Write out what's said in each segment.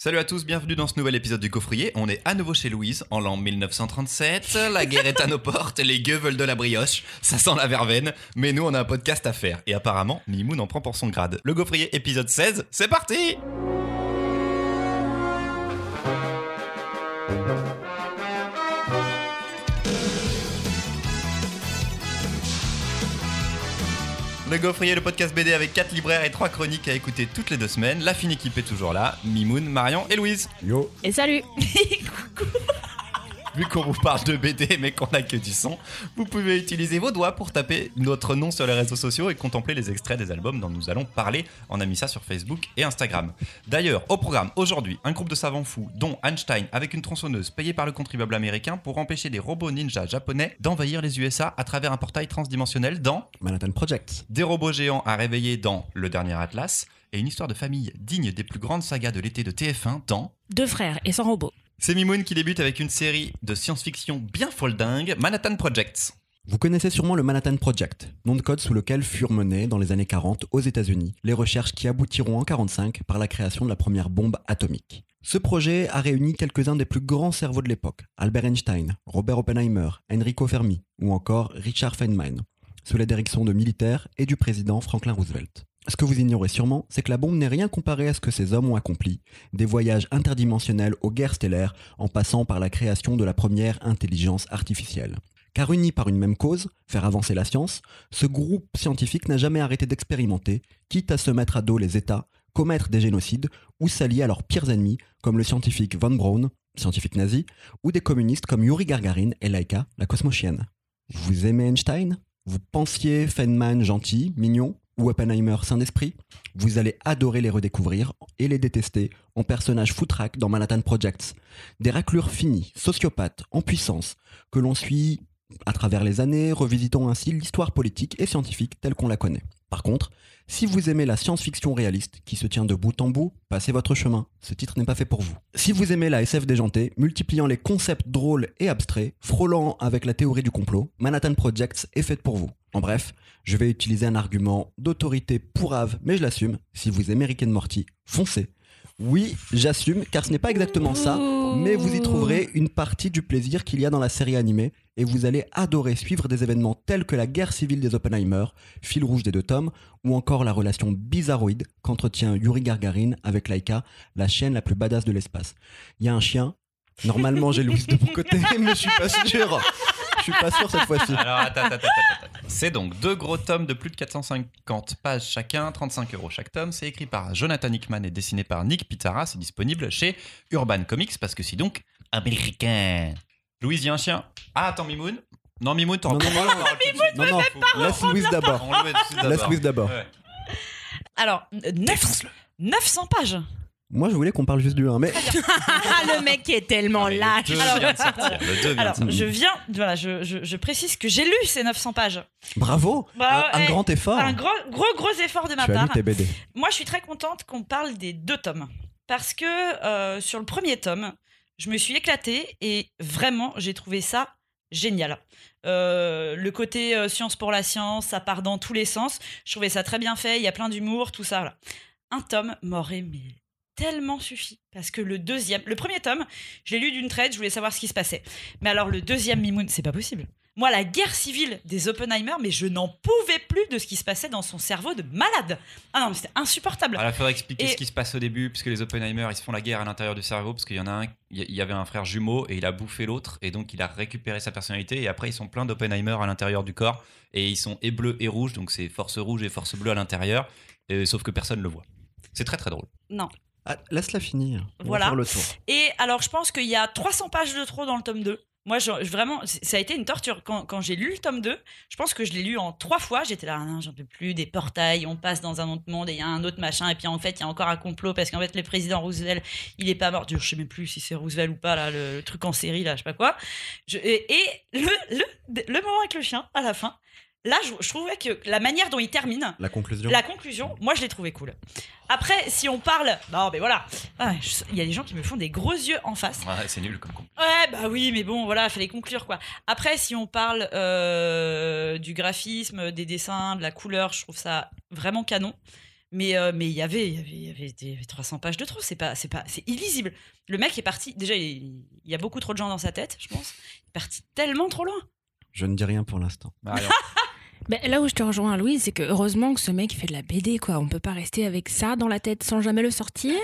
Salut à tous, bienvenue dans ce nouvel épisode du Gaufrier. On est à nouveau chez Louise en l'an 1937. La guerre est à nos portes, les gueux veulent de la brioche. Ça sent la verveine, mais nous on a un podcast à faire. Et apparemment, Mimoun en prend pour son grade. Le Gaufrier, épisode 16, c'est parti. Le Gaufrier, le podcast BD avec 4 libraires et 3 chroniques à écouter toutes les 2 semaines. La fine équipe est toujours là, Mimoun, Marion et Louise. Yo. Et salut. Vu qu'on vous parle de BD mais qu'on a que du son, vous pouvez utiliser vos doigts pour taper notre nom sur les réseaux sociaux et contempler les extraits des albums dont nous allons parler. On a mis ça sur Facebook et Instagram. D'ailleurs, au programme aujourd'hui, un groupe de savants fous dont Einstein avec une tronçonneuse payée par le contribuable américain pour empêcher des robots ninja japonais d'envahir les USA à travers un portail transdimensionnel dans Manhattan Projects. Des robots géants à réveiller dans Le Dernier Atlas et une histoire de famille digne des plus grandes sagas de l'été de TF1 dans Deux Frères et sans robots. C'est Mimoun qui débute avec une série de science-fiction bien foldingue, Manhattan Projects. Vous connaissez sûrement le Manhattan Project, nom de code sous lequel furent menées dans les années 40 aux États-Unis les recherches qui aboutiront en 1945 par la création de la première bombe atomique. Ce projet a réuni quelques-uns des plus grands cerveaux de l'époque, Albert Einstein, Robert Oppenheimer, Enrico Fermi ou encore Richard Feynman, sous la direction de militaires et du président Franklin Roosevelt. Ce que vous ignorez sûrement, c'est que la bombe n'est rien comparée à ce que ces hommes ont accompli, des voyages interdimensionnels aux guerres stellaires en passant par la création de la première intelligence artificielle. Car unis par une même cause, faire avancer la science, ce groupe scientifique n'a jamais arrêté d'expérimenter, quitte à se mettre à dos les États, commettre des génocides ou s'allier à leurs pires ennemis comme le scientifique von Braun, scientifique nazi, ou des communistes comme Yuri Gagarine et Laika, la cosmochienne. Vous aimez Einstein ? Vous pensiez Feynman gentil, mignon ? Ou Oppenheimer saint d'esprit, vous allez adorer les redécouvrir et les détester en personnages foutraques dans Manhattan Projects. Des raclures finies, sociopathes, en puissance, que l'on suit à travers les années, revisitant ainsi l'histoire politique et scientifique telle qu'on la connaît. Par contre, si vous aimez la science-fiction réaliste qui se tient de bout en bout, passez votre chemin, ce titre n'est pas fait pour vous. Si vous aimez la SF déjantée, multipliant les concepts drôles et abstraits, frôlant avec la théorie du complot, Manhattan Projects est faite pour vous. En bref, je vais utiliser un argument d'autorité pourrave, mais je l'assume, si vous aimez Rick and Morty, foncez. Oui, j'assume, car ce n'est pas exactement ça, mais vous y trouverez une partie du plaisir qu'il y a dans la série animée, et vous allez adorer suivre des événements tels que la guerre civile des Oppenheimer, fil rouge des 2 tomes, ou encore la relation bizarroïde qu'entretient Yuri Gagarine avec Laika, la chienne la plus badass de l'espace. Il y a un chien, normalement j'ai Louise de mon côté, mais je suis pas sûr cette fois-ci. Alors attends. C'est donc 2 gros tomes de plus de 450 pages chacun, 35 € chaque tome. C'est écrit par Jonathan Hickman et dessiné par Nick Pitarra. C'est disponible chez Urban Comics parce que si donc américain. Louise, y a un chien. Ah attends, Mimoun. Non Mimoun, t'en prends. Non, laisse Louise d'abord. Ouais. Alors 900 pages. Moi, je voulais qu'on parle juste du 1, mais... Le mec est tellement lâche. Je précise que j'ai lu ces 900 pages. Bravo, un grand effort. Un gros effort de ma part. Moi, je suis très contente qu'on parle des 2 tomes. Parce que sur le premier tome, je me suis éclatée et vraiment, j'ai trouvé ça génial. Le côté science pour la science, ça part dans tous les sens. Je trouvais ça très bien fait, il y a plein d'humour, tout ça. Là. Un tome m'aurait mis... tellement suffit, parce que le premier tome, je l'ai lu d'une traite, je voulais savoir ce qui se passait. Mais alors le deuxième, Mimoun, c'est pas possible. Moi, la guerre civile des Oppenheimer, mais je n'en pouvais plus de ce qui se passait dans son cerveau de malade. Ah non, mais c'était insupportable. Alors, il faudrait expliquer ce qui se passe au début, puisque les Oppenheimer, ils se font la guerre à l'intérieur du cerveau, parce qu'il y en a un, il y avait un frère jumeau, et il a bouffé l'autre, et donc il a récupéré sa personnalité, et après, ils sont plein d'Oppenheimer à l'intérieur du corps, et ils sont et bleus et rouges, donc c'est force rouge et force bleue à l'intérieur, sauf que personne ne le voit. C'est très très drôle. Non. Ah, laisse-la finir. On va faire le tour. Et alors, je pense qu'il y a 300 pages de trop dans le tome 2. Moi, vraiment, ça a été une torture. Quand j'ai lu le tome 2, je pense que je l'ai lu en 3 fois. J'étais là, j'en peux plus, des portails, on passe dans un autre monde et il y a un autre machin. Et puis, en fait, il y a encore un complot parce qu'en fait, le président Roosevelt, il est pas mort. Je ne sais même plus si c'est Roosevelt ou pas, là, le truc en série, là, je sais pas quoi. Et le moment avec le chien, à la fin, là, je trouvais que la manière dont il termine... La conclusion, moi, je l'ai trouvé cool. Après, si on parle... Non, mais voilà. Il y a des gens qui me font des gros yeux en face. Ouais, c'est nul comme conclusion. Ouais, bah oui, mais bon, voilà, il fallait conclure, quoi. Après, si on parle du graphisme, des dessins, de la couleur, je trouve ça vraiment canon. Mais il y avait 300 pages de trop, c'est illisible. Le mec est parti, déjà il y a beaucoup trop de gens dans sa tête, je pense. Il est parti tellement trop loin. Je ne dis rien pour l'instant. Bah alors. Ben, là où je te rejoins, Louise, c'est que heureusement que ce mec fait de la BD, quoi. On peut pas rester avec ça dans la tête sans jamais le sortir.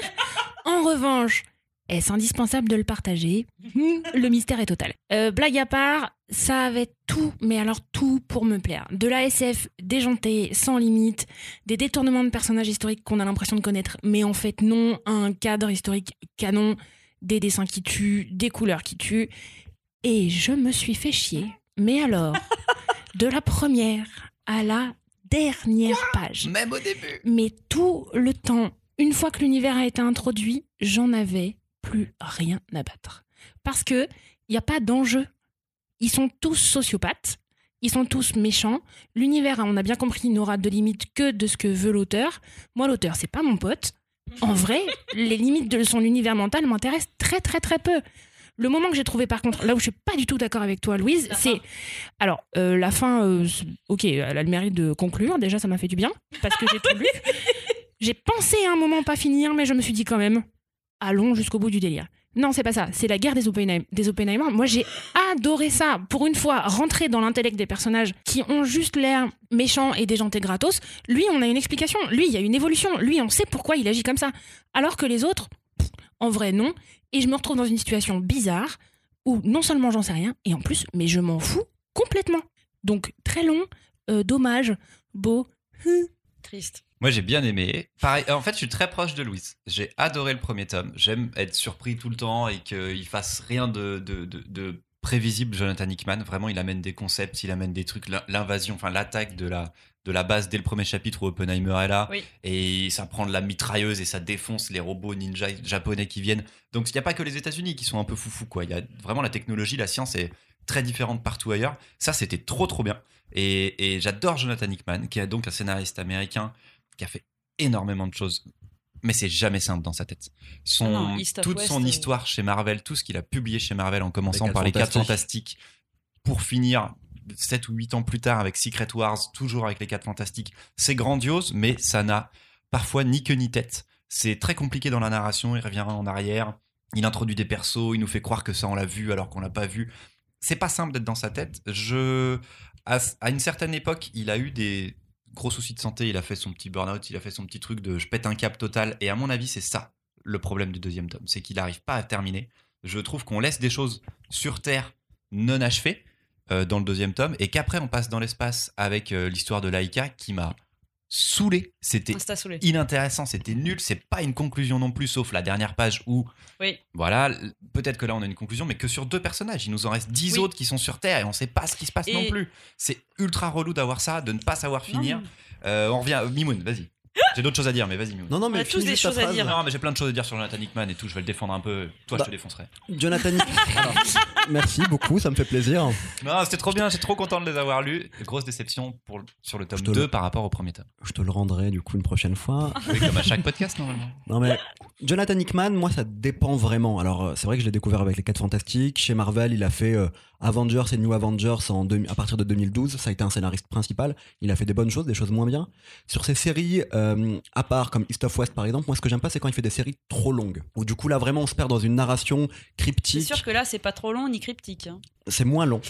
En revanche, est-ce indispensable de le partager ? Le mystère est total. Blague à part, ça avait tout, mais alors tout pour me plaire. De la SF déjantée, sans limite, des détournements de personnages historiques qu'on a l'impression de connaître, mais en fait non, un cadre historique canon, des dessins qui tuent, des couleurs qui tuent. Et je me suis fait chier. Mais alors, de la première à la dernière page. Même au début. Mais tout le temps, une fois que l'univers a été introduit, j'en avais plus rien à battre. Parce qu'il n'y a pas d'enjeu. Ils sont tous sociopathes, ils sont tous méchants. L'univers, on a bien compris, n'aura de limite que de ce que veut l'auteur. Moi, l'auteur, c'est pas mon pote. En vrai, les limites de son univers mental m'intéressent très très très peu. Le moment que j'ai trouvé, par contre, là où je suis pas du tout d'accord avec toi, Louise, c'est... Alors, la fin, ok, elle a le mérite de conclure. Déjà, ça m'a fait du bien, parce que j'ai tout lu. J'ai pensé à un moment pas finir, mais je me suis dit quand même, allons jusqu'au bout du délire. Non, c'est pas ça. C'est la guerre des Oppenheimer. Moi, j'ai adoré ça. Pour une fois, rentrer dans l'intellect des personnages qui ont juste l'air méchants et déjantés gratos. Lui, on a une explication. Lui, il y a une évolution. Lui, on sait pourquoi il agit comme ça. Alors que les autres... En vrai, non. Et je me retrouve dans une situation bizarre où non seulement j'en sais rien, et en plus, mais je m'en fous complètement. Donc, très long, dommage, beau, triste. Moi, j'ai bien aimé. Pareil, en fait, je suis très proche de Louise. J'ai adoré le premier tome. J'aime être surpris tout le temps et qu'il fasse rien de prévisible, Jonathan Hickman. Vraiment, il amène des concepts, il amène des trucs. L'invasion, enfin, l'attaque de la base dès le premier chapitre où Oppenheimer est là, oui. Et ça prend de la mitrailleuse et ça défonce les robots ninja japonais qui viennent. Donc il n'y a pas que les États-Unis qui sont un peu foufous, quoi. Il y a vraiment la technologie, la science est très différente partout ailleurs. Ça, c'était trop trop bien. Et j'adore Jonathan Hickman, qui est donc un scénariste américain qui a fait énormément de choses, mais c'est jamais simple dans sa tête. Toute son histoire chez Marvel, tout ce qu'il a publié chez Marvel, en commençant par les 4 Fantastiques, pour finir... 7 ou 8 ans plus tard avec Secret Wars, toujours avec les 4 Fantastiques. C'est grandiose, mais ça n'a parfois ni queue ni tête. C'est très compliqué dans la narration, il revient en arrière, il introduit des persos, il nous fait croire que ça on l'a vu alors qu'on l'a pas vu. C'est pas simple d'être dans sa tête. À une certaine époque, il a eu des gros soucis de santé, il a fait son petit burn-out, il a fait son petit truc de je pète un câble total, et à mon avis, c'est ça le problème du deuxième tome, c'est qu'il n'arrive pas à terminer. Je trouve qu'on laisse des choses sur Terre non achevées, dans le deuxième tome, et qu'après on passe dans l'espace avec l'histoire de Laika qui m'a saoulé. C'était inintéressant, c'était nul, c'est pas une conclusion non plus, sauf la dernière page où, oui, voilà, peut-être que là on a une conclusion, mais que sur 2 personnages, il nous en reste 10 oui. autres qui sont sur Terre et on sait pas ce qui se passe non plus. C'est ultra relou d'avoir ça, de ne pas savoir finir. On revient, Mimoun, vas-y. J'ai d'autres choses à dire, mais vas-y. Mimoun. Non, mais on a tous des choses à dire. Non, mais j'ai plein de choses à dire sur Jonathan Hickman et tout, je vais le défendre un peu. Toi, je te défoncerai. Jonathan Hickman. Merci beaucoup, ça me fait plaisir. Non, c'était trop bien, j'étais trop content de les avoir lus. Grosse déception sur le tome 2 par rapport au premier tome. Je te le rendrai du coup une prochaine fois. Oui, comme à chaque podcast normalement. Non mais Jonathan Hickman, moi ça dépend vraiment. Alors c'est vrai que je l'ai découvert avec les 4 Fantastiques. Chez Marvel, il a fait Avengers et New Avengers à partir de 2012. Ça a été un scénariste principal. Il a fait des bonnes choses, des choses moins bien. Sur ses séries, à part comme East of West par exemple, moi ce que j'aime pas c'est quand il fait des séries trop longues. Où du coup là vraiment on se perd dans une narration cryptique. C'est sûr que là c'est pas trop long. Cryptique. Hein. C'est moins long.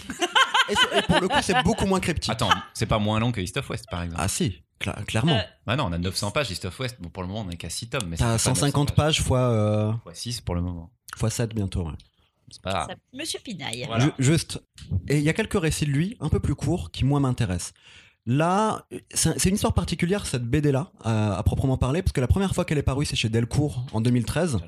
Et pour le coup, c'est beaucoup moins cryptique. Attends, c'est pas moins long que East of West, par exemple. Ah si, clairement. Bah non, on a 900 pages East of West. Bon, pour le moment, on est qu'à 6 tomes. Mais t'as 150 pages fois 6 pour le moment. Fois 7 bientôt, ouais. C'est pas... Ça, Monsieur Pinaille. Voilà. Juste. Et il y a quelques récits de lui, un peu plus courts, qui moins m'intéressent. Là, c'est une histoire particulière, cette BD-là, à proprement parler, parce que la première fois qu'elle est parue, c'est chez Delcourt, en 2013.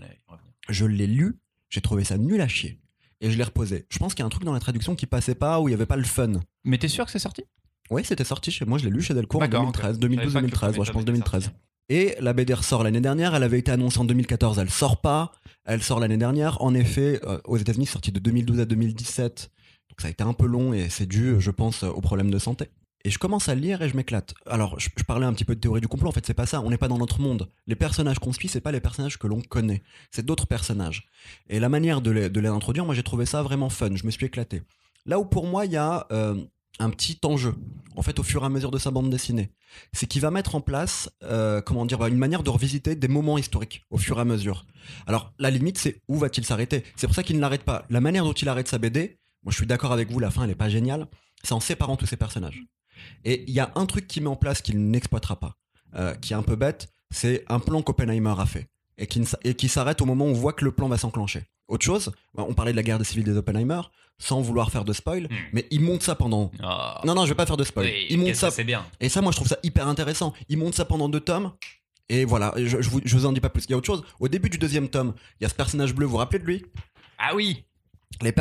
Je l'ai lu, j'ai trouvé ça nul à chier. Et je l'ai reposé. Je pense qu'il y a un truc dans la traduction qui passait pas, où il n'y avait pas le fun. Mais t'es sûr que c'est sorti ? Oui, c'était sorti chez moi, je l'ai lu chez Delcourt en 2013, 2012-2013, ouais, je pense 2013. Et la BD ressort l'année dernière, elle avait été annoncée en 2014, elle sort pas, elle sort l'année dernière. En effet, aux États-Unis, sortie de 2012 à 2017, donc ça a été un peu long et c'est dû, je pense, aux problèmes de santé. Et je commence à lire et je m'éclate. Alors, je parlais un petit peu de théorie du complot, en fait, c'est pas ça. On n'est pas dans notre monde. Les personnages qu'on suit, c'est pas les personnages que l'on connaît. C'est d'autres personnages. Et la manière de les introduire, moi, j'ai trouvé ça vraiment fun. Je me suis éclaté. Là où, pour moi, il y a un petit enjeu, en fait, au fur et à mesure de sa bande dessinée. C'est qu'il va mettre en place, une manière de revisiter des moments historiques au fur et à mesure. Alors, la limite, c'est où va-t-il s'arrêter ? C'est pour ça qu'il ne l'arrête pas. La manière dont il arrête sa BD, moi, je suis d'accord avec vous, la fin, elle n'est pas géniale, c'est en séparant tous ses personnages. Et il y a un truc qu'il met en place qu'il n'exploitera pas, qui est un peu bête, c'est un plan qu'Oppenheimer a fait, et qui s'arrête au moment où on voit que le plan va s'enclencher. Autre chose, on parlait de la guerre des civils des Oppenheimer, sans vouloir faire de spoil, mais il monte ça pendant... Oh. Non, je vais pas faire de spoil. Oui, il monte ça, c'est bien. Et ça, moi, je trouve ça hyper intéressant. Il monte ça pendant 2 tomes, et voilà, je vous en dis pas plus. Il y a autre chose, au début du 2e tome, il y a ce personnage bleu, vous vous rappelez de lui ? Ah oui. Les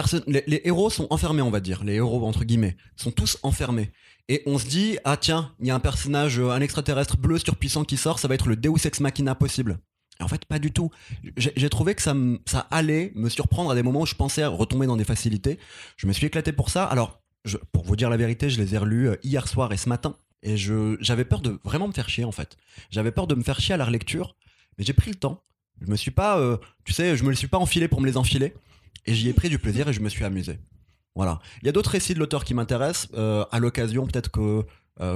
héros sont enfermés, on va dire. Les héros, entre guillemets, sont tous enfermés. Et on se dit, ah tiens, il y a un personnage, un extraterrestre bleu surpuissant qui sort, ça va être le Deus Ex Machina possible. Et en fait, pas du tout. J'ai trouvé que ça allait me surprendre à des moments où je pensais retomber dans des facilités. Je me suis éclaté pour ça. Alors, pour vous dire la vérité, je les ai relus hier soir et ce matin. Et j'avais peur de vraiment me faire chier, en fait. J'avais peur de me faire chier à la relecture, mais j'ai pris le temps. Je me suis pas, je me les suis pas enfilés pour me les enfiler. Et j'y ai pris du plaisir et je me suis amusé. Voilà. Il y a d'autres récits de l'auteur qui m'intéressent. À l'occasion, peut-être que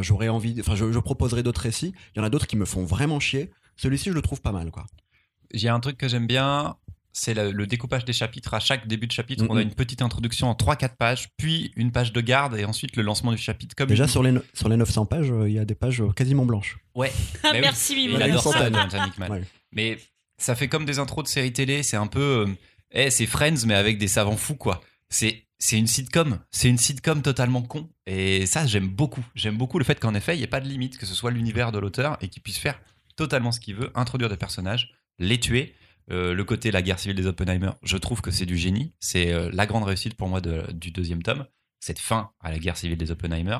j'aurais envie... Enfin, je proposerai d'autres récits. Il y en a d'autres qui me font vraiment chier. Celui-ci, je le trouve pas mal, quoi. Il y a un truc que j'aime bien, c'est le découpage des chapitres. À chaque début de chapitre, on a une petite introduction en 3-4 pages, puis une page de garde et ensuite le lancement du chapitre. Comme déjà, sur les 900 pages, il y a des pages quasiment blanches. Ouais. Bah oui. Merci, Mimon. Il adore ça, Jonathan Hickman. Ouais. Mais ça fait comme des intros de séries télé. C'est un peu... c'est Friends, mais avec des savants fous, quoi. C'est une sitcom. C'est une sitcom totalement con. Et ça, j'aime beaucoup. J'aime beaucoup le fait qu'en effet, il n'y ait pas de limite, que ce soit l'univers de l'auteur et qu'il puisse faire totalement ce qu'il veut, introduire des personnages, les tuer. Le côté la guerre civile des Oppenheimer, je trouve que c'est du génie. C'est la grande réussite pour moi du 2e tome. Cette fin à la guerre civile des Oppenheimer.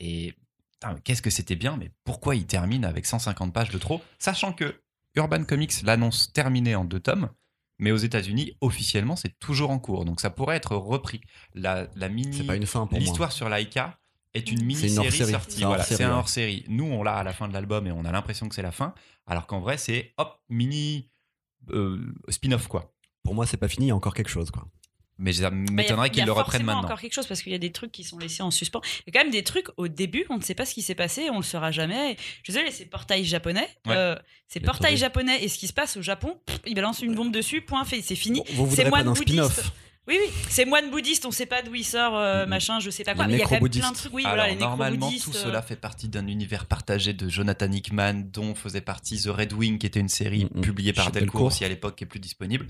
Et putain, qu'est-ce que c'était bien, mais pourquoi il termine avec 150 pages de trop, sachant que Urban Comics l'annonce terminée en 2 tomes. Mais aux États-Unis, officiellement, c'est toujours en cours. Donc ça pourrait être repris. La mini... C'est pas une fin pour l'histoire moi. Sur Laika est une mini-série sortie. Voilà, c'est un hors-série. Nous, on l'a à la fin de l'album et on a l'impression que c'est la fin. Alors qu'en vrai, c'est hop, mini spin-off, quoi. Pour moi, c'est pas fini. Il y a encore quelque chose, quoi. Mais ça m'étonnerait qu'ils le reprennent maintenant. Il y a encore quelque chose parce qu'il y a des trucs qui sont laissés en suspens. Il y a quand même des trucs au début, on ne sait pas ce qui s'est passé, on le saura jamais. Je sais, c'est portail japonais. Ouais. C'est portail japonais et ce qui se passe au Japon, ils balancent une bombe dessus, point fait, c'est fini. Vous c'est moine bouddhiste. Oui, c'est moine bouddhiste, on ne sait pas d'où il sort, machin, je ne sais pas quoi. Mais il y a quand même plein de trucs. Oui, alors voilà, les normalement, tout cela fait partie d'un univers partagé de Jonathan Hickman, dont faisait partie The Red Wing, qui était une série publiée par Delcourt, aussi à l'époque, qui est plus disponible.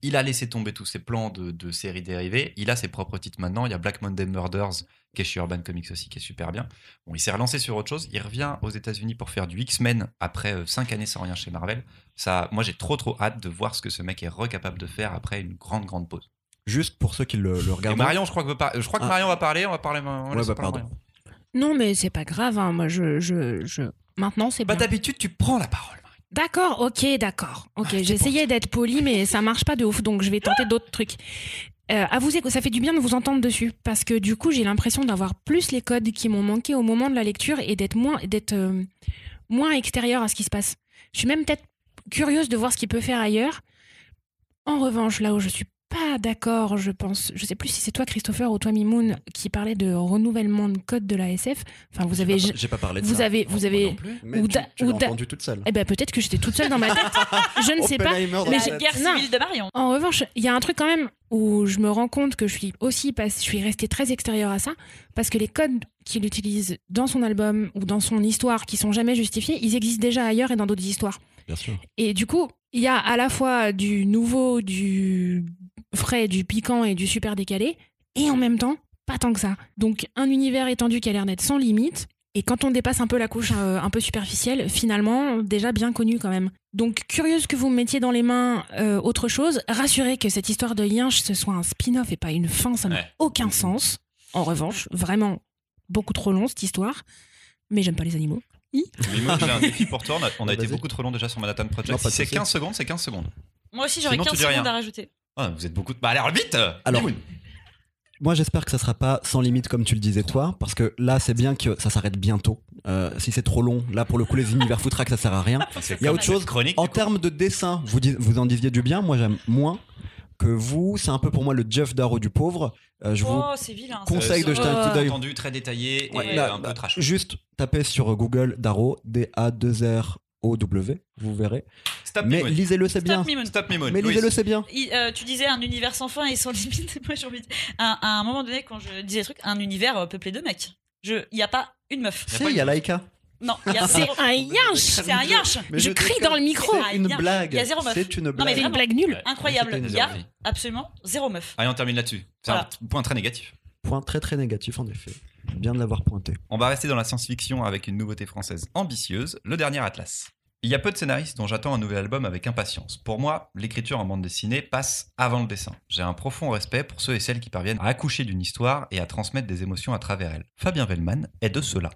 Il a laissé tomber tous ses plans de séries dérivées. Il a ses propres titres maintenant. Il y a Black Monday Murders, qui est chez Urban Comics aussi, qui est super bien. Bon, il s'est relancé sur autre chose. Il revient aux États-Unis pour faire du X-Men après 5 années sans rien chez Marvel. Ça, moi, j'ai trop hâte de voir ce que ce mec est recapable de faire après une grande pause. Juste pour ceux qui le regardent. Et Marion, je crois que Marion va parler. On va parler. Pardon. Non, mais c'est pas grave. Hein. Moi, maintenant, c'est bien. D'habitude, tu prends la parole. D'accord, ok, j'essayais d'être polie, mais ça marche pas de ouf, donc je vais tenter d'autres trucs. Ça fait du bien de vous entendre dessus, parce que du coup, j'ai l'impression d'avoir plus les codes qui m'ont manqué au moment de la lecture et d'être moins extérieure à ce qui se passe. Je suis même peut-être curieuse de voir ce qu'il peut faire ailleurs. En revanche, là où je suis pas d'accord, je pense, je sais plus si c'est toi Christopher ou toi Mimoun qui parlais de renouvellement de code de la SF. Enfin, vous avez, j'ai pas parlé de vous ça. Vous avez, non plus. Mais tu l'as entendu toute seule. Eh ben peut-être que j'étais toute seule dans ma tête. Je ne sais pas. Mais j'ai guerre civile de Marion. En revanche, il y a un truc quand même où je me rends compte que je suis restée très extérieure à ça parce que les codes qu'il utilise dans son album ou dans son histoire qui sont jamais justifiés, ils existent déjà ailleurs et dans d'autres histoires. Bien sûr. Et du coup, il y a à la fois du nouveau, du frais, du piquant et du super décalé, et en même temps, pas tant que ça. Donc, un univers étendu qui a l'air d'être sans limite, et quand on dépasse un peu la couche un peu superficielle, finalement, déjà bien connu quand même. Donc, curieuse que vous me mettiez dans les mains autre chose, rassurez que cette histoire de Yinche, ce soit un spin-off et pas une fin, ça n'a aucun sens. En revanche, vraiment, beaucoup trop long cette histoire, mais j'aime pas les animaux. Moi, j'ai un défi pour toi, on a été beaucoup trop long déjà sur Manhattan Projects. Si c'est 15 secondes, c'est 15 secondes. Moi aussi, j'aurais 15 secondes à rajouter. Ah, vous êtes beaucoup de... Bah, alors vite. Alors, moi, j'espère que ça sera pas sans limite comme tu le disais toi, parce que là, c'est bien que ça s'arrête bientôt. Si c'est trop long, là, pour le coup, les univers foutraques, que ça sert à rien. Il y a autre chose. En termes de dessin, vous en disiez du bien. Moi, j'aime moins. que vous, c'est un peu pour moi le Jeff Darrow du pauvre. Je vous conseille de jeter un petit d'œil. Entendu, très détaillé et un peu trash. Juste tapez sur Google Darrow, D-A-2-R-O-W, vous verrez. Mais lisez-le, c'est bien. Mais lisez-le, c'est bien. Tu disais un univers sans fin et sans limite. Moi, j'ai envie de... à un moment donné, quand je disais des trucs, un univers peuplé de mecs. Il n'y a pas une meuf. Si, il y a Laika. Non, c'est un yinche. Je crie dans le micro. C'est une blague. Il y a zéro meuf. C'est une blague. Non, mais c'est une blague nulle. Incroyable. Il y a absolument zéro meuf. Allez, on termine là-dessus. C'est un point très négatif. Point très très négatif en effet. Bien de l'avoir pointé. On va rester dans la science-fiction avec une nouveauté française ambitieuse, Le Dernier Atlas. Il y a peu de scénaristes dont j'attends un nouvel album avec impatience. Pour moi, l'écriture en bande dessinée passe avant le dessin. J'ai un profond respect pour ceux et celles qui parviennent à accoucher d'une histoire et à transmettre des émotions à travers elle. Fabien Vehlmann est de ceux-là.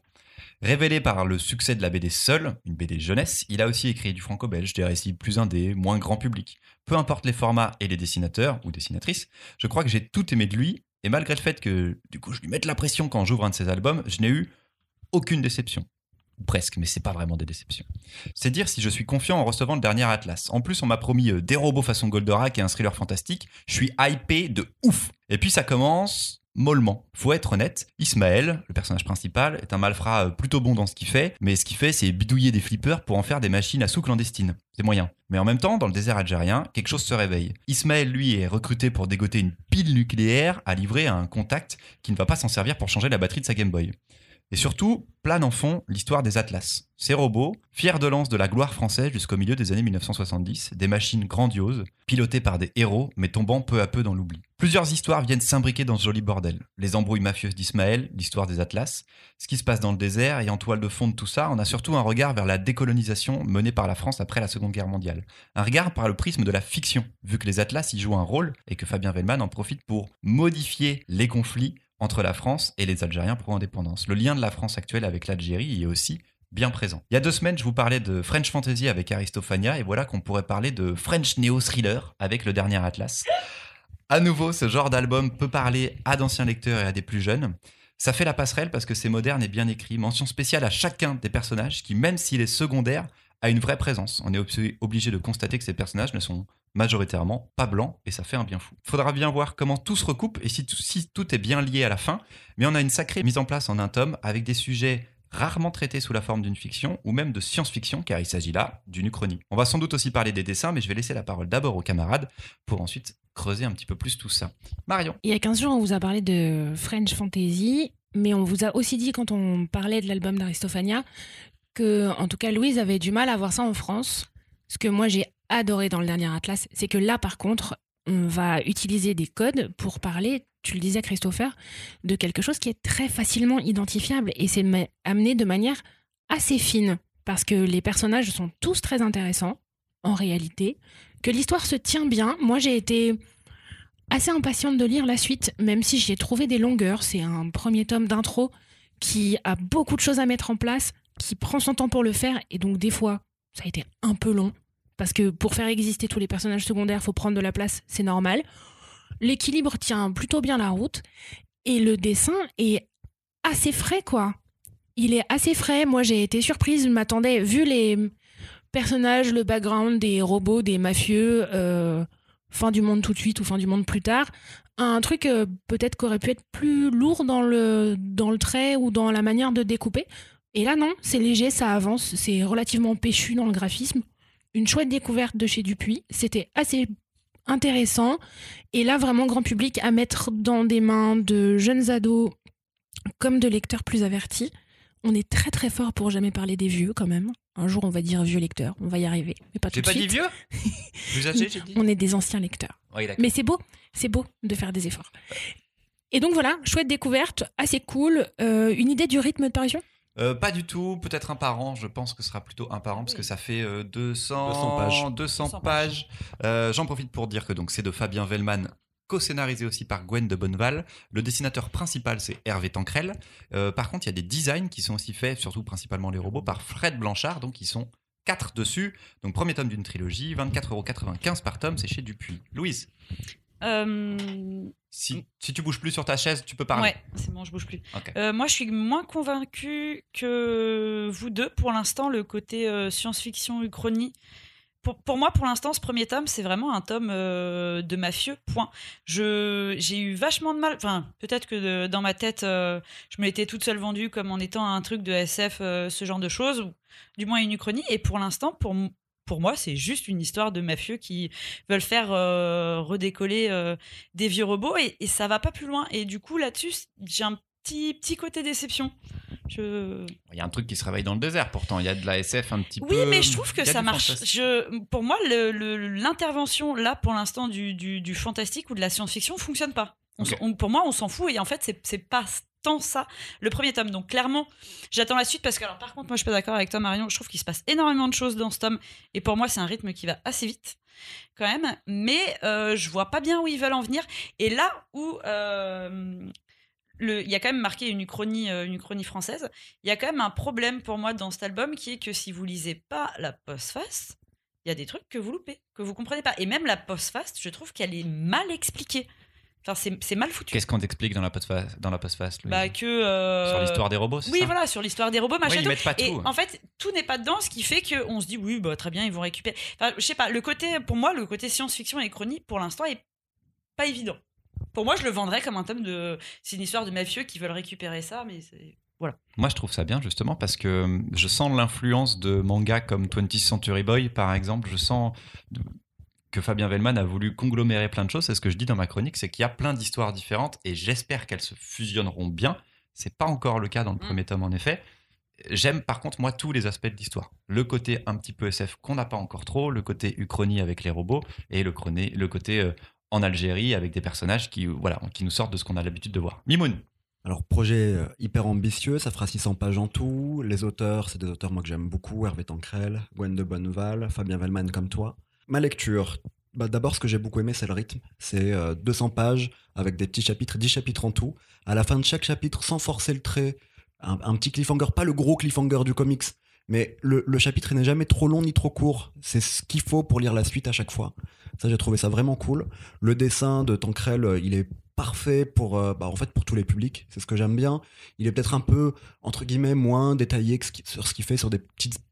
Révélé par le succès de la BD Seul, une BD jeunesse, il a aussi écrit du franco-belge, des récits plus indés, moins grand public. Peu importe les formats et les dessinateurs ou dessinatrices, je crois que j'ai tout aimé de lui, et malgré le fait que du coup je lui mette la pression quand j'ouvre un de ses albums, je n'ai eu aucune déception. Presque, mais c'est pas vraiment des déceptions. C'est dire si je suis confiant en recevant Le Dernier Atlas. En plus, on m'a promis des robots façon Goldorak et un thriller fantastique. Je suis hypé de ouf. Et puis ça commence... mollement. Faut être honnête, Ismaël, le personnage principal, est un malfrat plutôt bon dans ce qu'il fait, mais ce qu'il fait, c'est bidouiller des flippers pour en faire des machines à sous clandestines. C'est moyen. Mais en même temps, dans le désert algérien, quelque chose se réveille. Ismaël, lui, est recruté pour dégoter une pile nucléaire à livrer à un contact qui ne va pas s'en servir pour changer la batterie de sa Game Boy. Et surtout, plane en fond l'histoire des Atlas. Ces robots, fiers de lance de la gloire française jusqu'au milieu des années 1970, des machines grandioses, pilotées par des héros, mais tombant peu à peu dans l'oubli. Plusieurs histoires viennent s'imbriquer dans ce joli bordel. Les embrouilles mafieuses d'Ismaël, l'histoire des Atlas, ce qui se passe dans le désert, et en toile de fond de tout ça, on a surtout un regard vers la décolonisation menée par la France après la Seconde Guerre mondiale. Un regard par le prisme de la fiction, vu que les Atlas y jouent un rôle, et que Fabien Vehlmann en profite pour modifier les conflits entre la France et les Algériens pro-indépendance. Le lien de la France actuelle avec l'Algérie y est aussi bien présent. Il y a 2 semaines, je vous parlais de French Fantasy avec Aristophania, et voilà qu'on pourrait parler de French Néo-Thriller avec Le Dernier Atlas. À nouveau, ce genre d'album peut parler à d'anciens lecteurs et à des plus jeunes. Ça fait la passerelle parce que c'est moderne et bien écrit. Mention spéciale à chacun des personnages qui, même s'il est secondaire, a une vraie présence. On est obligé de constater que ces personnages ne sont majoritairement pas blanc, et ça fait un bien fou. Faudra bien voir comment tout se recoupe et si tout est bien lié à la fin, mais on a une sacrée mise en place en un tome avec des sujets rarement traités sous la forme d'une fiction ou même de science-fiction, car il s'agit là d'une uchronie. On va sans doute aussi parler des dessins, mais je vais laisser la parole d'abord aux camarades pour ensuite creuser un petit peu plus tout ça. Marion. Il y a 15 jours, on vous a parlé de French Fantasy, mais on vous a aussi dit quand on parlait de l'album d'Aristophania que, en tout cas, Louise avait du mal à voir ça en France, ce que moi j'ai adoré dans Le Dernier Atlas, c'est que là, par contre, on va utiliser des codes pour parler, tu le disais Christopher, de quelque chose qui est très facilement identifiable et c'est amené de manière assez fine parce que les personnages sont tous très intéressants en réalité, que l'histoire se tient bien. Moi, j'ai été assez impatiente de lire la suite, même si j'ai trouvé des longueurs. C'est un premier tome d'intro qui a beaucoup de choses à mettre en place, qui prend son temps pour le faire et donc des fois, ça a été un peu long. Parce que pour faire exister tous les personnages secondaires, il faut prendre de la place, c'est normal. L'équilibre tient plutôt bien la route. Et le dessin est assez frais, quoi. Il est assez frais. Moi, j'ai été surprise. Je m'attendais, vu les personnages, le background des robots, des mafieux, fin du monde tout de suite ou fin du monde plus tard, un truc peut-être qu'aurait pu être plus lourd dans le trait ou dans la manière de découper. Et là, non, c'est léger, ça avance. C'est relativement péchu dans le graphisme. Une chouette découverte de chez Dupuis, c'était assez intéressant. Et là, vraiment grand public à mettre dans des mains de jeunes ados comme de lecteurs plus avertis. On est très très fort pour jamais parler des vieux quand même. Un jour, on va dire vieux lecteurs, on va y arriver. Mais pas tout de suite. J'ai pas dit vieux ? Plus âgé, j'ai dit. On est des anciens lecteurs. Oui, mais c'est beau de faire des efforts. Et donc voilà, chouette découverte, assez cool. Une idée du rythme de parution ? Pas du tout, peut-être un par an, je pense que ce sera plutôt un par an parce que ça fait 200 pages. J'en profite pour dire que donc, c'est de Fabien Vehlmann, co-scénarisé aussi par Gwen de Bonneval. Le dessinateur principal, c'est Hervé Tanquerelle. Par contre, il y a des designs qui sont aussi faits, surtout principalement les robots, par Fred Blanchard, donc ils sont 4 dessus. Donc premier tome d'une trilogie, 24,95€ par tome, c'est chez Dupuis. Louise. Si tu bouges plus sur ta chaise, tu peux parler. Ouais, c'est bon, je bouge plus. Okay. Moi, je suis moins convaincue que vous deux pour l'instant. Le côté science-fiction, uchronie, Pour moi, pour l'instant, ce premier tome, c'est vraiment un tome de mafieux, point. J'ai eu vachement de mal, enfin, peut-être que dans ma tête, je me l'étais toute seule vendue comme en étant un truc de SF, ce genre de choses, ou du moins une uchronie, et pour l'instant, pour moi, c'est juste une histoire de mafieux qui veulent faire redécoller des vieux robots, et ça va pas plus loin, et du coup, là-dessus, j'ai un petit côté déception. Il y a un truc qui se réveille dans le désert pourtant, il y a de la SF un petit peu. Oui, mais je trouve que ça marche. Pour moi, l'intervention là pour l'instant du fantastique ou de la science-fiction fonctionne pas. Pour moi, on s'en fout et en fait, c'est pas tant ça le premier tome. Donc clairement, j'attends la suite parce que, alors par contre, moi je suis pas d'accord avec toi Marion, je trouve qu'il se passe énormément de choses dans ce tome et pour moi, c'est un rythme qui va assez vite quand même, mais je vois pas bien où ils veulent en venir et là où il y a quand même marqué une uchronie française. Il y a quand même un problème pour moi dans cet album qui est que si vous lisez pas la postface, il y a des trucs que vous loupez, que vous comprenez pas. Et même la postface, je trouve qu'elle est mal expliquée. Enfin, c'est mal foutu. Qu'est-ce qu'on t'explique dans la postface, Bah que sur l'histoire des robots, c'est ça ? Oui, voilà, sur l'histoire des robots, machin. Oui, ils mettent pas tout. Et en fait, tout n'est pas dedans, ce qui fait que on se dit oui, bah très bien, ils vont récupérer. Enfin, je sais pas. Pour moi, le côté science-fiction et chronie, pour l'instant, est pas évident. Pour moi, je le vendrais comme un tome de... C'est une histoire de mafieux qui veulent récupérer ça, mais c'est... Voilà. Moi, je trouve ça bien, justement, parce que je sens l'influence de mangas comme 20th Century Boy, par exemple. Je sens que Fabien Vehlmann a voulu conglomérer plein de choses. C'est ce que je dis dans ma chronique, c'est qu'il y a plein d'histoires différentes et j'espère qu'elles se fusionneront bien. C'est pas encore le cas dans le premier tome, en effet. J'aime, par contre, moi, tous les aspects de l'histoire. Le côté un petit peu SF qu'on n'a pas encore trop, le côté uchronie avec les robots et le côté... en Algérie, avec des personnages qui nous sortent de ce qu'on a l'habitude de voir. Mimoun. Alors, projet hyper ambitieux, ça fera 600 pages en tout. Les auteurs, c'est des auteurs, moi, que j'aime beaucoup. Hervé Tanquerelle, Gwen de Bonneval, Fabien Vehlmann, comme toi. Ma lecture, d'abord, ce que j'ai beaucoup aimé, c'est le rythme. C'est 200 pages avec des petits chapitres, 10 chapitres en tout. À la fin de chaque chapitre, sans forcer le trait, un petit cliffhanger, pas le gros cliffhanger du comics, mais le chapitre n'est jamais trop long ni trop court. C'est ce qu'il faut pour lire la suite à chaque fois. Ça, j'ai trouvé ça vraiment cool. Le dessin de Tanquerelle, il est parfait pour tous les publics. C'est ce que j'aime bien. Il est peut-être un peu, entre guillemets, moins détaillé sur ce qu'il fait sur des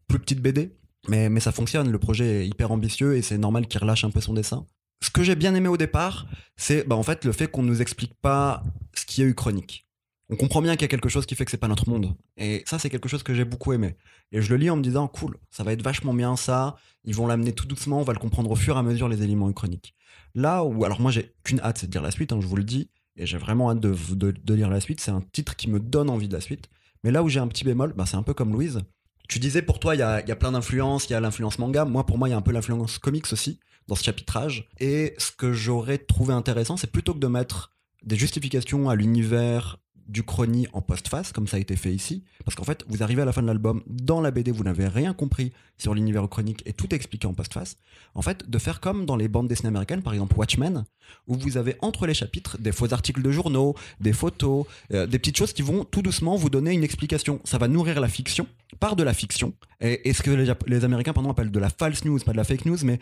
plus petites BD. Mais ça fonctionne. Le projet est hyper ambitieux et c'est normal qu'il relâche un peu son dessin. Ce que j'ai bien aimé au départ, c'est le fait qu'on ne nous explique pas ce qu'il y a eu chronique. On comprend bien qu'il y a quelque chose qui fait que c'est pas notre monde. Et ça, c'est quelque chose que j'ai beaucoup aimé. Et je le lis en me disant, cool, ça va être vachement bien ça, ils vont l'amener tout doucement, on va le comprendre au fur et à mesure les éléments chroniques. Là où, alors moi j'ai qu'une hâte, c'est de lire la suite, je vous le dis, et j'ai vraiment hâte de lire la suite, c'est un titre qui me donne envie de la suite. Mais là où j'ai un petit bémol, c'est un peu comme Louise. Tu disais pour toi, il y a plein d'influences, il y a l'influence manga, moi pour moi il y a un peu l'influence comics aussi, dans ce chapitrage. Et ce que j'aurais trouvé intéressant, c'est plutôt que de mettre des justifications à l'univers du chrony en postface, comme ça a été fait ici, parce qu'en fait, vous arrivez à la fin de l'album, dans la BD, vous n'avez rien compris sur l'univers chronique et tout est expliqué en postface. En fait, de faire comme dans les bandes dessinées américaines, par exemple Watchmen, où vous avez entre les chapitres des faux articles de journaux, des photos, des petites choses qui vont tout doucement vous donner une explication. Ça va nourrir la fiction, par de la fiction, et ce que les Américains appellent de la false news, pas de la fake news, mais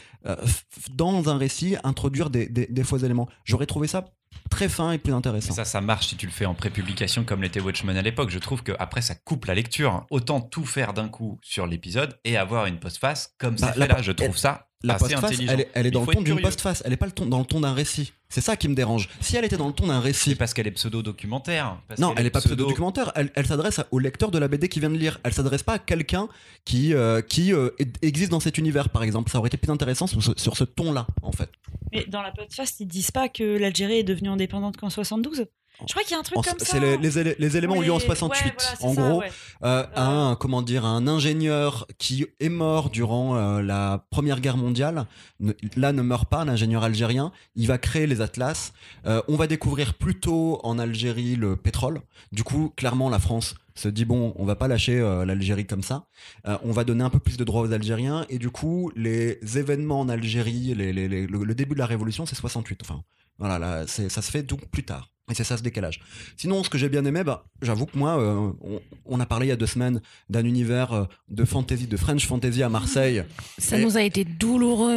dans un récit, introduire des faux éléments. J'aurais trouvé ça très fin et plus intéressant. Et ça marche si tu le fais en pré-publication comme l'était Watchmen à l'époque. Je trouve qu'après, ça coupe la lecture. Autant tout faire d'un coup sur l'épisode et avoir une postface comme ça. Je trouve ça assez intelligent. Elle est dans le ton d'une postface. Elle n'est pas dans le ton d'un récit. C'est ça qui me dérange. Si elle était dans le ton d'un récit... C'est parce qu'elle est pseudo-documentaire. Non, elle n'est pas pseudo-documentaire. Elle s'adresse au lecteur de la BD qui vient de lire. Elle ne s'adresse pas à quelqu'un qui existe dans cet univers, par exemple. Ça aurait été plus intéressant sur ce ton-là, en fait. Mais dans la podcast, ils ne disent pas que l'Algérie est devenue indépendante qu'en 72. Je crois qu'il y a un truc comme ça. C'est les éléments ont lieu en 68. Ouais, voilà, en gros, ouais. Un ingénieur qui est mort durant la Première Guerre mondiale, ne meurt pas, un ingénieur algérien, il va créer les atlas. On va découvrir plus tôt en Algérie le pétrole. Du coup, clairement, la France se dit bon, on va pas lâcher l'Algérie comme ça, on va donner un peu plus de droits aux Algériens, et du coup les événements en Algérie, le début de la révolution, c'est 68, ça se fait donc plus tard, et c'est ça ce décalage. Sinon, ce que j'ai bien aimé, j'avoue que moi, on a parlé il y a 2 semaines d'un univers de fantasy, de French fantasy à Marseille. Ça nous a été douloureux.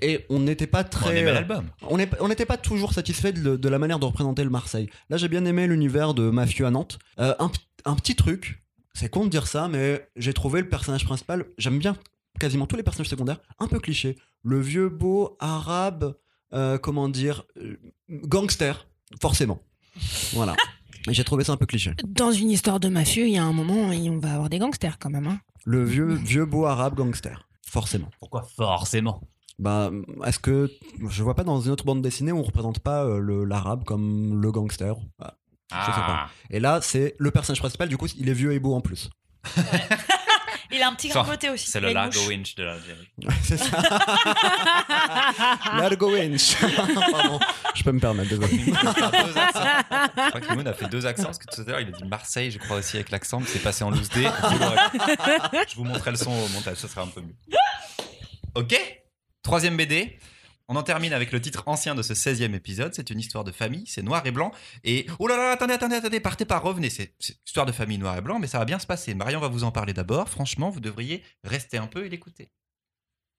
et on n'était pas très... On n'était pas toujours satisfait de la manière de représenter le Marseille. Là, j'ai bien aimé l'univers de mafieux à Nantes. Un petit truc, c'est con de dire ça, mais j'ai trouvé le personnage principal, j'aime bien quasiment tous les personnages secondaires un peu clichés. Le vieux beau arabe, gangster, forcément. Voilà. Et j'ai trouvé ça un peu cliché. Dans une histoire de mafieux, il y a un moment, on va avoir des gangsters quand même. Hein. Le vieux beau arabe gangster, forcément. Pourquoi forcément ? Bah, est-ce que je vois pas dans une autre bande dessinée où on représente pas l'arabe comme le gangster ? Bah, je sais pas. Et là, c'est le personnage principal. Du coup, il est vieux et beau en plus. Ouais. Il a un petit grain de beauté aussi. C'est le Largo Winch de l'Algérie. C'est ça. Largo Winch. Pardon, je peux me permettre, désolé. Franklin Moon a fait deux accents, parce que tout à l'heure, il a dit Marseille, je crois aussi, avec l'accent, mais c'est passé en loose-dé. Je vous montrerai le son au montage, ça sera un peu mieux. Ok, troisième BD. On en termine avec le titre ancien de ce 16e épisode. C'est une histoire de famille, c'est noir et blanc. Et oh là là, attendez, partez pas, revenez. C'est histoire de famille noir et blanc, mais ça va bien se passer. Marion va vous en parler d'abord. Franchement, vous devriez rester un peu et l'écouter.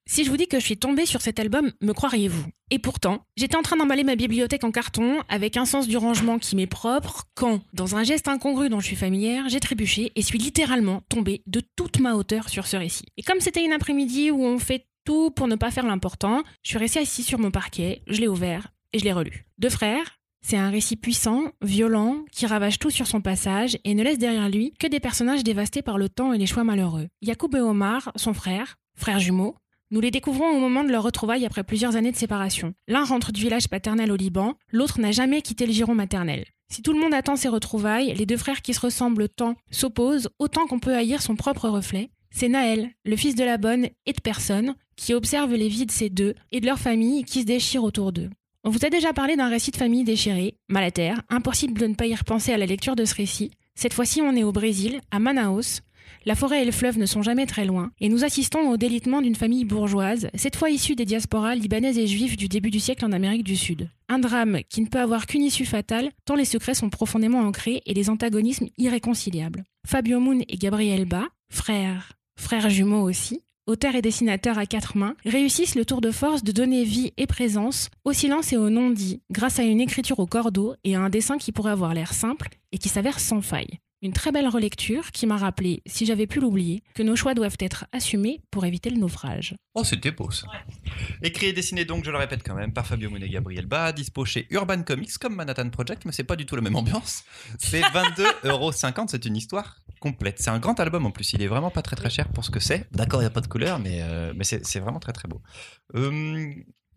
Si je vous dis que je suis tombée sur cet album, me croiriez-vous ? Et pourtant, j'étais en train d'emballer ma bibliothèque en carton, avec un sens du rangement qui m'est propre, quand, dans un geste incongru dont je suis familière, j'ai trébuché et suis littéralement tombée de toute ma hauteur sur ce récit. Et comme c'était une après-midi où on fait tout pour ne pas faire l'important, je suis restée assise sur mon parquet, je l'ai ouvert et je l'ai relu. Deux Frères, c'est un récit puissant, violent, qui ravage tout sur son passage et ne laisse derrière lui que des personnages dévastés par le temps et les choix malheureux. Yacoub et Omar, son frère, frères jumeaux, nous les découvrons au moment de leur retrouvaille après plusieurs années de séparation. L'un rentre du village paternel au Liban, l'autre n'a jamais quitté le giron maternel. Si tout le monde attend ses retrouvailles, les deux frères qui se ressemblent tant s'opposent autant qu'on peut haïr son propre reflet. C'est Naël, le fils de la bonne et de personne, qui observe les vies de ces deux et de leur famille qui se déchirent autour d'eux. On vous a déjà parlé d'un récit de famille déchiré, mal à terre, impossible de ne pas y repenser à la lecture de ce récit. Cette fois-ci, on est au Brésil, à Manaus. La forêt et le fleuve ne sont jamais très loin, et nous assistons au délitement d'une famille bourgeoise, cette fois issue des diasporas libanaises et juives du début du siècle en Amérique du Sud. Un drame qui ne peut avoir qu'une issue fatale, tant les secrets sont profondément ancrés et les antagonismes irréconciliables. Fábio Moon et Gabriel Ba, frères jumeaux aussi, auteurs et dessinateurs à quatre mains, réussissent le tour de force de donner vie et présence au silence et au non-dit, grâce à une écriture au cordeau et à un dessin qui pourrait avoir l'air simple et qui s'avère sans faille. Une très belle relecture qui m'a rappelé, si j'avais pu l'oublier, que nos choix doivent être assumés pour éviter le naufrage. Oh, c'était beau ça. Ouais. Écrit et dessiné donc, je le répète quand même, par Fábio Moon et Gabriel Ba, dispo chez Urban Comics comme Manhattan Projects, mais c'est pas du tout la même ambiance. C'est 22,50€, c'est une histoire complète. C'est un grand album en plus, il est vraiment pas très cher pour ce que c'est. D'accord, il n'y a pas de couleur, mais c'est vraiment très très beau.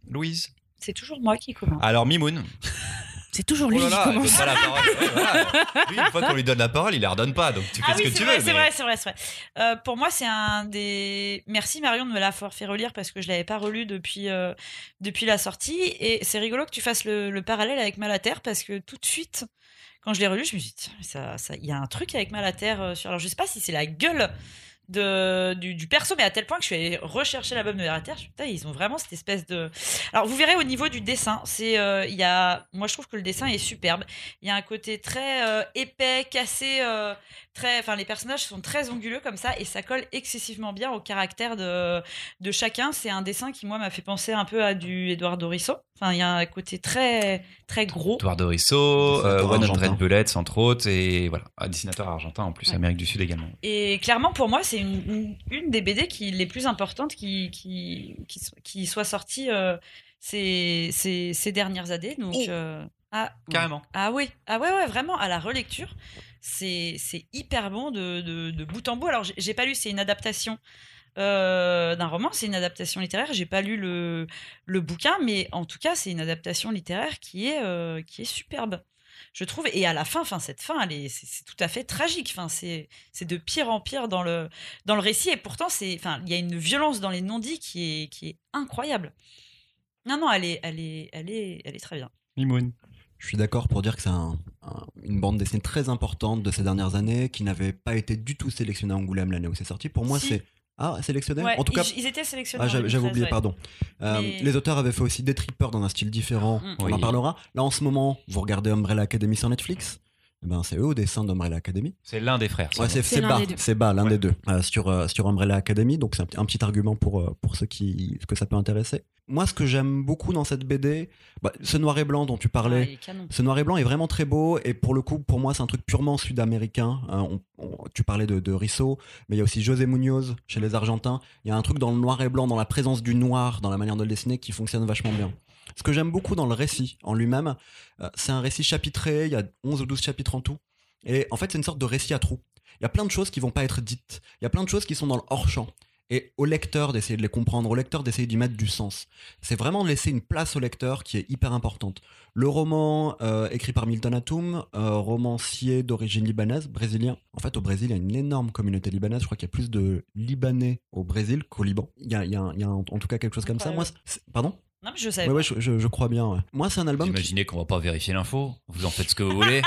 Louise ? C'est toujours moi qui commence. Alors, Mimoun. C'est toujours lui qui commence. Pas la parole. Ouais, voilà. Lui, une fois qu'on lui donne la parole, il la redonne pas. Donc tu fais ce que tu veux. C'est vrai. Pour moi, c'est un des. Merci Marion de me l'avoir fait relire parce que je l'avais pas relu depuis la sortie. Et c'est rigolo que tu fasses le parallèle avec Mal à terre parce que tout de suite, quand je l'ai relu, je me suis dit il y a un truc avec Mal à terre. Alors je sais pas si c'est la gueule du perso, mais à tel point que je suis allée rechercher l'album de Hervé Tanquerelle, ils ont vraiment cette espèce de... Alors vous verrez au niveau du dessin, moi je trouve que le dessin est superbe, il y a un côté très épais, cassé, les personnages sont très anguleux comme ça et ça colle excessivement bien au caractère de chacun. C'est un dessin qui moi m'a fait penser un peu à du Eduardo Risso, il y a un côté très, très gros. Eduardo Risso, One Hundred Bullets entre autres, et voilà, un dessinateur argentin en plus, ouais. Amérique du Sud également. Et clairement pour moi c'est une des BD les plus importantes qui soit sortie ces dernières années. Donc, carrément. Ah oui, ouais, vraiment, à la relecture, c'est hyper bon de bout en bout. Alors, j'ai pas lu, c'est une adaptation d'un roman, c'est une adaptation littéraire. J'ai pas lu le bouquin, mais en tout cas, c'est une adaptation littéraire qui est superbe. Je trouve, et à la fin, cette fin, c'est tout à fait tragique. C'est de pire en pire dans le récit, et pourtant, il y a une violence dans les non-dits qui est incroyable. Non, elle est très bien. Mimoun. Je suis d'accord pour dire que c'est une bande dessinée très importante de ces dernières années, qui n'avait pas été du tout sélectionnée à Angoulême l'année où c'est sorti. Pour moi, c'est... Ah, sélectionnés ? Ouais, en tout cas, ils étaient sélectionnés. Ah, j'avais oublié, ouais. Pardon. Mais... Les auteurs avaient fait aussi Day-Tripper dans un style différent, on en parlera. Là, en ce moment, vous regardez Umbrella Academy sur Netflix, c'est eux au dessin d'Umbrella Academy. C'est l'un des frères. Ouais, c'est Ba, l'un des deux, sur Umbrella Academy, donc c'est un petit argument pour ceux que ça peut intéresser. Moi, ce que j'aime beaucoup dans cette BD, ce noir et blanc dont tu parlais, ce noir et blanc est vraiment très beau, et pour le coup, pour moi, c'est un truc purement sud-américain. Tu parlais de Risso, mais il y a aussi José Muñoz chez les Argentins. Il y a un truc dans le noir et blanc, dans la présence du noir, dans la manière de le dessiner, qui fonctionne vachement bien. Ce que j'aime beaucoup dans le récit en lui-même, c'est un récit chapitré, il y a 11 ou 12 chapitres en tout, et en fait, c'est une sorte de récit à trous. Il y a plein de choses qui vont pas être dites, il y a plein de choses qui sont dans le hors-champ. Et au lecteur d'essayer de les comprendre, au lecteur d'essayer d'y mettre du sens. C'est vraiment laisser une place au lecteur qui est hyper importante. Le roman écrit par Milton Atoum, romancier d'origine libanaise, brésilien. En fait, au Brésil, il y a une énorme communauté libanaise. Je crois qu'il y a plus de Libanais au Brésil qu'au Liban. Il y a en tout cas quelque chose comme ça. Moi, pardon ? Non, mais je savais. Ouais, je crois bien. Ouais. Moi, c'est un album. Imaginez qu'on va pas vérifier l'info. Vous en faites ce que vous voulez.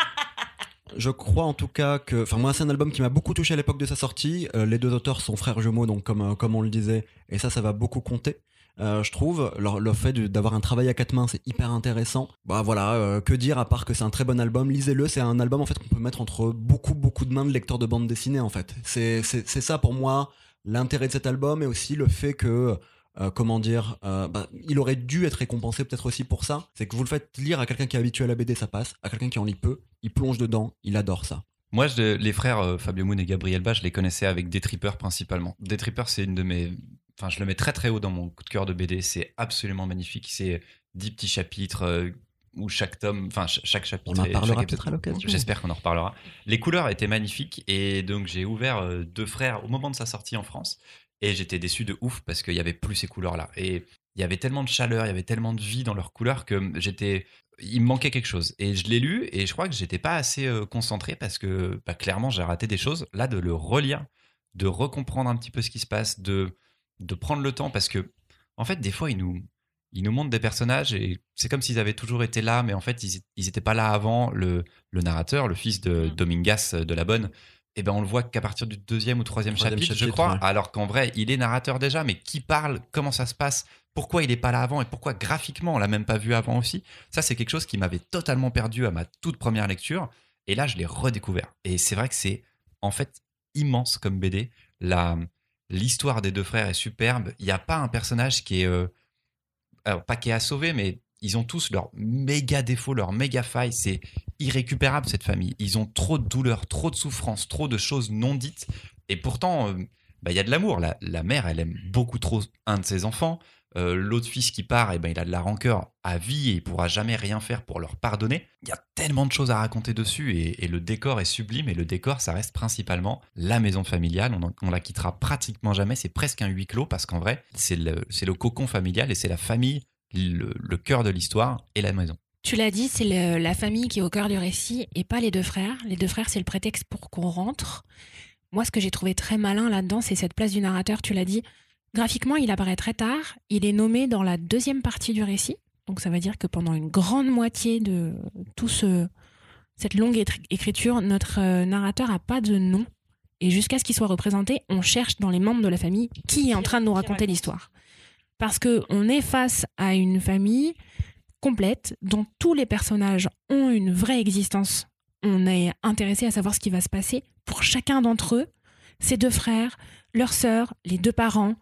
Je crois en tout cas que... Enfin, moi, c'est un album qui m'a beaucoup touché à l'époque de sa sortie. Les deux auteurs sont frères jumeaux, donc comme on le disait. Et ça va beaucoup compter. Je trouve le fait d'avoir un travail à quatre mains, c'est hyper intéressant. Que dire à part que c'est un très bon album. Lisez-le, c'est un album en fait qu'on peut mettre entre beaucoup, beaucoup de mains de lecteurs de bande dessinée, en fait. C'est ça, pour moi, l'intérêt de cet album, et aussi le fait que... il aurait dû être récompensé peut-être aussi pour ça. C'est que vous le faites lire à quelqu'un qui est habitué à la BD, ça passe. À quelqu'un qui en lit peu, il plonge dedans, il adore ça. Moi, les frères Fábio Moon et Gabriel Ba, je les connaissais avec Day-Tripper principalement. Day-Tripper, c'est une de mes... Enfin, je le mets très très haut dans mon coup de cœur de BD. C'est absolument magnifique. C'est 10 petits chapitres... où chaque tome, enfin chaque chapitre... On en parlera peut-être à l'occasion. J'espère qu'on en reparlera. Les couleurs étaient magnifiques, et donc j'ai ouvert Deux Frères au moment de sa sortie en France, et j'étais déçu de ouf parce qu'il n'y avait plus ces couleurs-là. Et il y avait tellement de chaleur, il y avait tellement de vie dans leurs couleurs que il me manquait quelque chose. Et je l'ai lu, et je crois que je n'étais pas assez concentré parce que clairement j'ai raté des choses. Là, de le relire, de recomprendre un petit peu ce qui se passe, de prendre le temps, parce que en fait, des fois, ils nous montrent des personnages et c'est comme s'ils avaient toujours été là, mais en fait, ils n'étaient pas là avant. Le narrateur, le fils de Domingas de la Bonne, eh ben, on le voit qu'à partir du deuxième ou troisième chapitre, je crois. Ouais. Alors qu'en vrai, il est narrateur déjà, mais qui parle, comment ça se passe, pourquoi il n'est pas là avant et pourquoi graphiquement, on ne l'a même pas vu avant aussi. Ça, c'est quelque chose qui m'avait totalement perdu à ma toute première lecture. Et là, je l'ai redécouvert. Et c'est vrai que c'est en fait immense comme BD. L'histoire des deux frères est superbe. Il n'y a pas un personnage qui est... Alors, pas qu'il y ait à sauver, mais ils ont tous leurs méga défauts, leurs méga failles. C'est irrécupérable, cette famille. Ils ont trop de douleurs, trop de souffrances, trop de choses non dites. Et pourtant, il y a de l'amour. La mère, elle aime beaucoup trop un de ses enfants. L'autre fils qui part, il a de la rancœur à vie et il ne pourra jamais rien faire pour leur pardonner. Il y a tellement de choses à raconter dessus, et le décor est sublime. Et le décor, ça reste principalement la maison familiale. On la quittera pratiquement jamais. C'est presque un huis clos parce qu'en vrai, c'est le cocon familial, et c'est la famille, le cœur de l'histoire et la maison. Tu l'as dit, c'est la famille qui est au cœur du récit et pas les deux frères. Les deux frères, c'est le prétexte pour qu'on rentre. Moi, ce que j'ai trouvé très malin là-dedans, c'est cette place du narrateur, tu l'as dit. Graphiquement, il apparaît très tard. Il est nommé dans la deuxième partie du récit. Donc, ça veut dire que pendant une grande moitié de toute cette longue écriture, notre narrateur n'a pas de nom. Et jusqu'à ce qu'il soit représenté, on cherche dans les membres de la famille qui est en train de nous raconter l'histoire. Parce qu'on est face à une famille complète, dont tous les personnages ont une vraie existence. On est intéressé à savoir ce qui va se passer pour chacun d'entre eux, ses deux frères, leur sœur, les deux parents,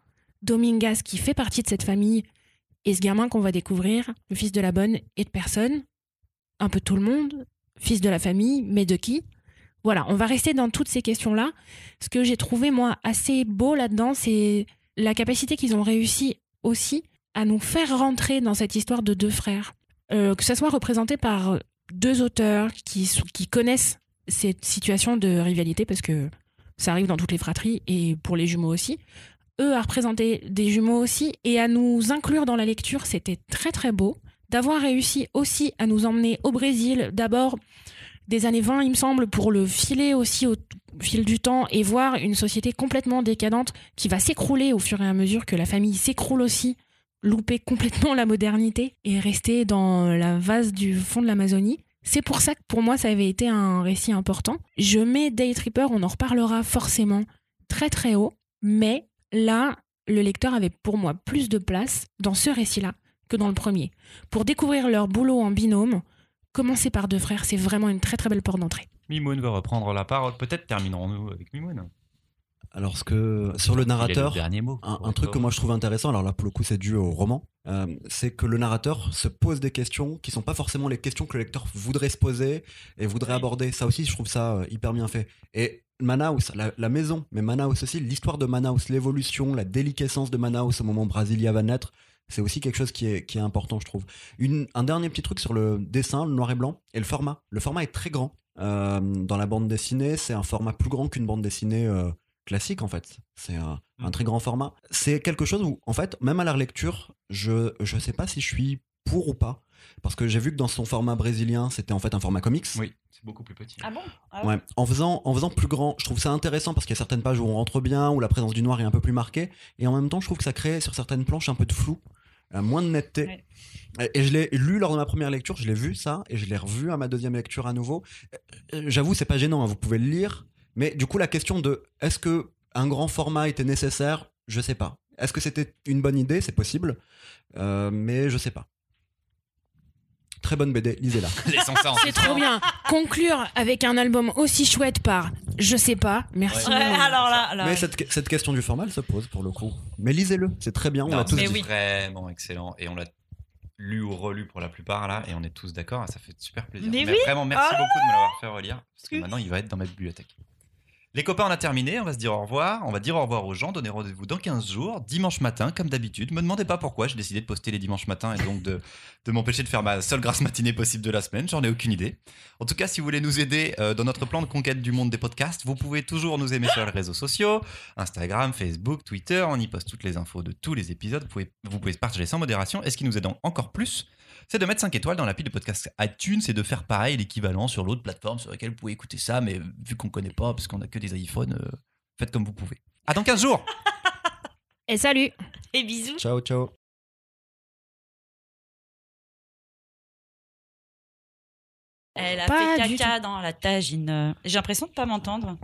Domingas qui fait partie de cette famille, et ce gamin qu'on va découvrir, le fils de la Bonne et de personne, un peu tout le monde, fils de la famille, mais de qui ? Voilà, on va rester dans toutes ces questions-là. Ce que j'ai trouvé, moi, assez beau là-dedans, c'est la capacité qu'ils ont réussi aussi à nous faire rentrer dans cette histoire de deux frères. Que ça soit représenté par deux auteurs qui connaissent cette situation de rivalité, parce que ça arrive dans toutes les fratries et pour les jumeaux aussi. Eux à représenter des jumeaux aussi et à nous inclure dans la lecture, c'était très très beau. D'avoir réussi aussi à nous emmener au Brésil, d'abord des années 20 il me semble, pour le filer aussi au fil du temps et voir une société complètement décadente qui va s'écrouler au fur et à mesure que la famille s'écroule aussi, louper complètement la modernité et rester dans la vase du fond de l'Amazonie. C'est pour ça que pour moi ça avait été un récit important. Je mets Day-Tripper, on en reparlera forcément, très très haut, mais là, le lecteur avait pour moi plus de place dans ce récit-là que dans le premier. Pour découvrir leur boulot en binôme, commencer par Deux Frères, c'est vraiment une très très belle porte d'entrée. Mimoun va reprendre la parole. Peut-être terminerons-nous avec Mimoun. Alors, sur le narrateur, un truc que moi je trouve intéressant, alors là pour le coup c'est dû au roman, c'est que le narrateur se pose des questions qui sont pas forcément les questions que le lecteur voudrait se poser et voudrait aborder. Ça aussi, je trouve ça hyper bien fait. Et Manaus, la maison, mais Manaus aussi, l'histoire de Manaus, l'évolution, la déliquescence de Manaus au moment où Brasilia va naître, c'est aussi quelque chose qui est important, je trouve. Un dernier petit truc sur le dessin, le noir et blanc, et le format. Le format est très grand dans la bande dessinée, c'est un format plus grand qu'une bande dessinée classique en fait, c'est un très grand format. C'est quelque chose où en fait, même à la relecture, je sais pas si je suis pour ou pas, parce que j'ai vu que dans son format brésilien, c'était en fait un format comics. Oui, c'est beaucoup plus petit. Ah bon ? Ah ouais. En faisant plus grand, je trouve ça intéressant parce qu'il y a certaines pages où on rentre bien, où la présence du noir est un peu plus marquée, et en même temps, je trouve que ça crée sur certaines planches un peu de flou, moins de netteté. Ouais. Et je l'ai lu lors de ma première lecture, je l'ai vu ça, et je l'ai revu à ma deuxième lecture à nouveau. J'avoue, c'est pas gênant, hein, vous pouvez le lire. Mais du coup, la question de est-ce que un grand format était nécessaire, je sais pas. Est-ce que c'était une bonne idée, c'est possible, mais je sais pas. Très bonne BD, lisez-la. C'est trop bien. Conclure avec un album aussi chouette par je sais pas. Merci. Ouais, alors là. Mais cette question du format, elle se pose pour le coup. Mais lisez-le, c'est très bien. On l'a tous dit. Oui. Vraiment excellent, et on l'a lu ou relu pour la plupart là, et on est tous d'accord. Ça fait super plaisir. Mais oui. Vraiment, merci beaucoup de me l'avoir fait relire, parce que maintenant il va être dans ma bibliothèque. Les copains, on a terminé, on va se dire au revoir, on va dire au revoir aux gens, donner rendez-vous dans 15 jours, dimanche matin, comme d'habitude. Me demandez pas pourquoi, j'ai décidé de poster les dimanches matins et donc de m'empêcher de faire ma seule grasse matinée possible de la semaine, j'en ai aucune idée. En tout cas, si vous voulez nous aider dans notre plan de conquête du monde des podcasts, vous pouvez toujours nous aimer sur les réseaux sociaux, Instagram, Facebook, Twitter, on y poste toutes les infos de tous les épisodes, vous pouvez partager sans modération, et ce qui nous aide encore plus, c'est de mettre 5 étoiles dans l'appli de podcast iTunes, c'est de faire pareil, l'équivalent sur l'autre plateforme sur laquelle vous pouvez écouter ça, mais vu qu'on connaît pas, parce qu'on a que des iPhones, faites comme vous pouvez. À dans 15 jours. Et salut. Et bisous. Ciao, ciao. Elle a fait caca dans la tagine. J'ai l'impression de pas m'entendre.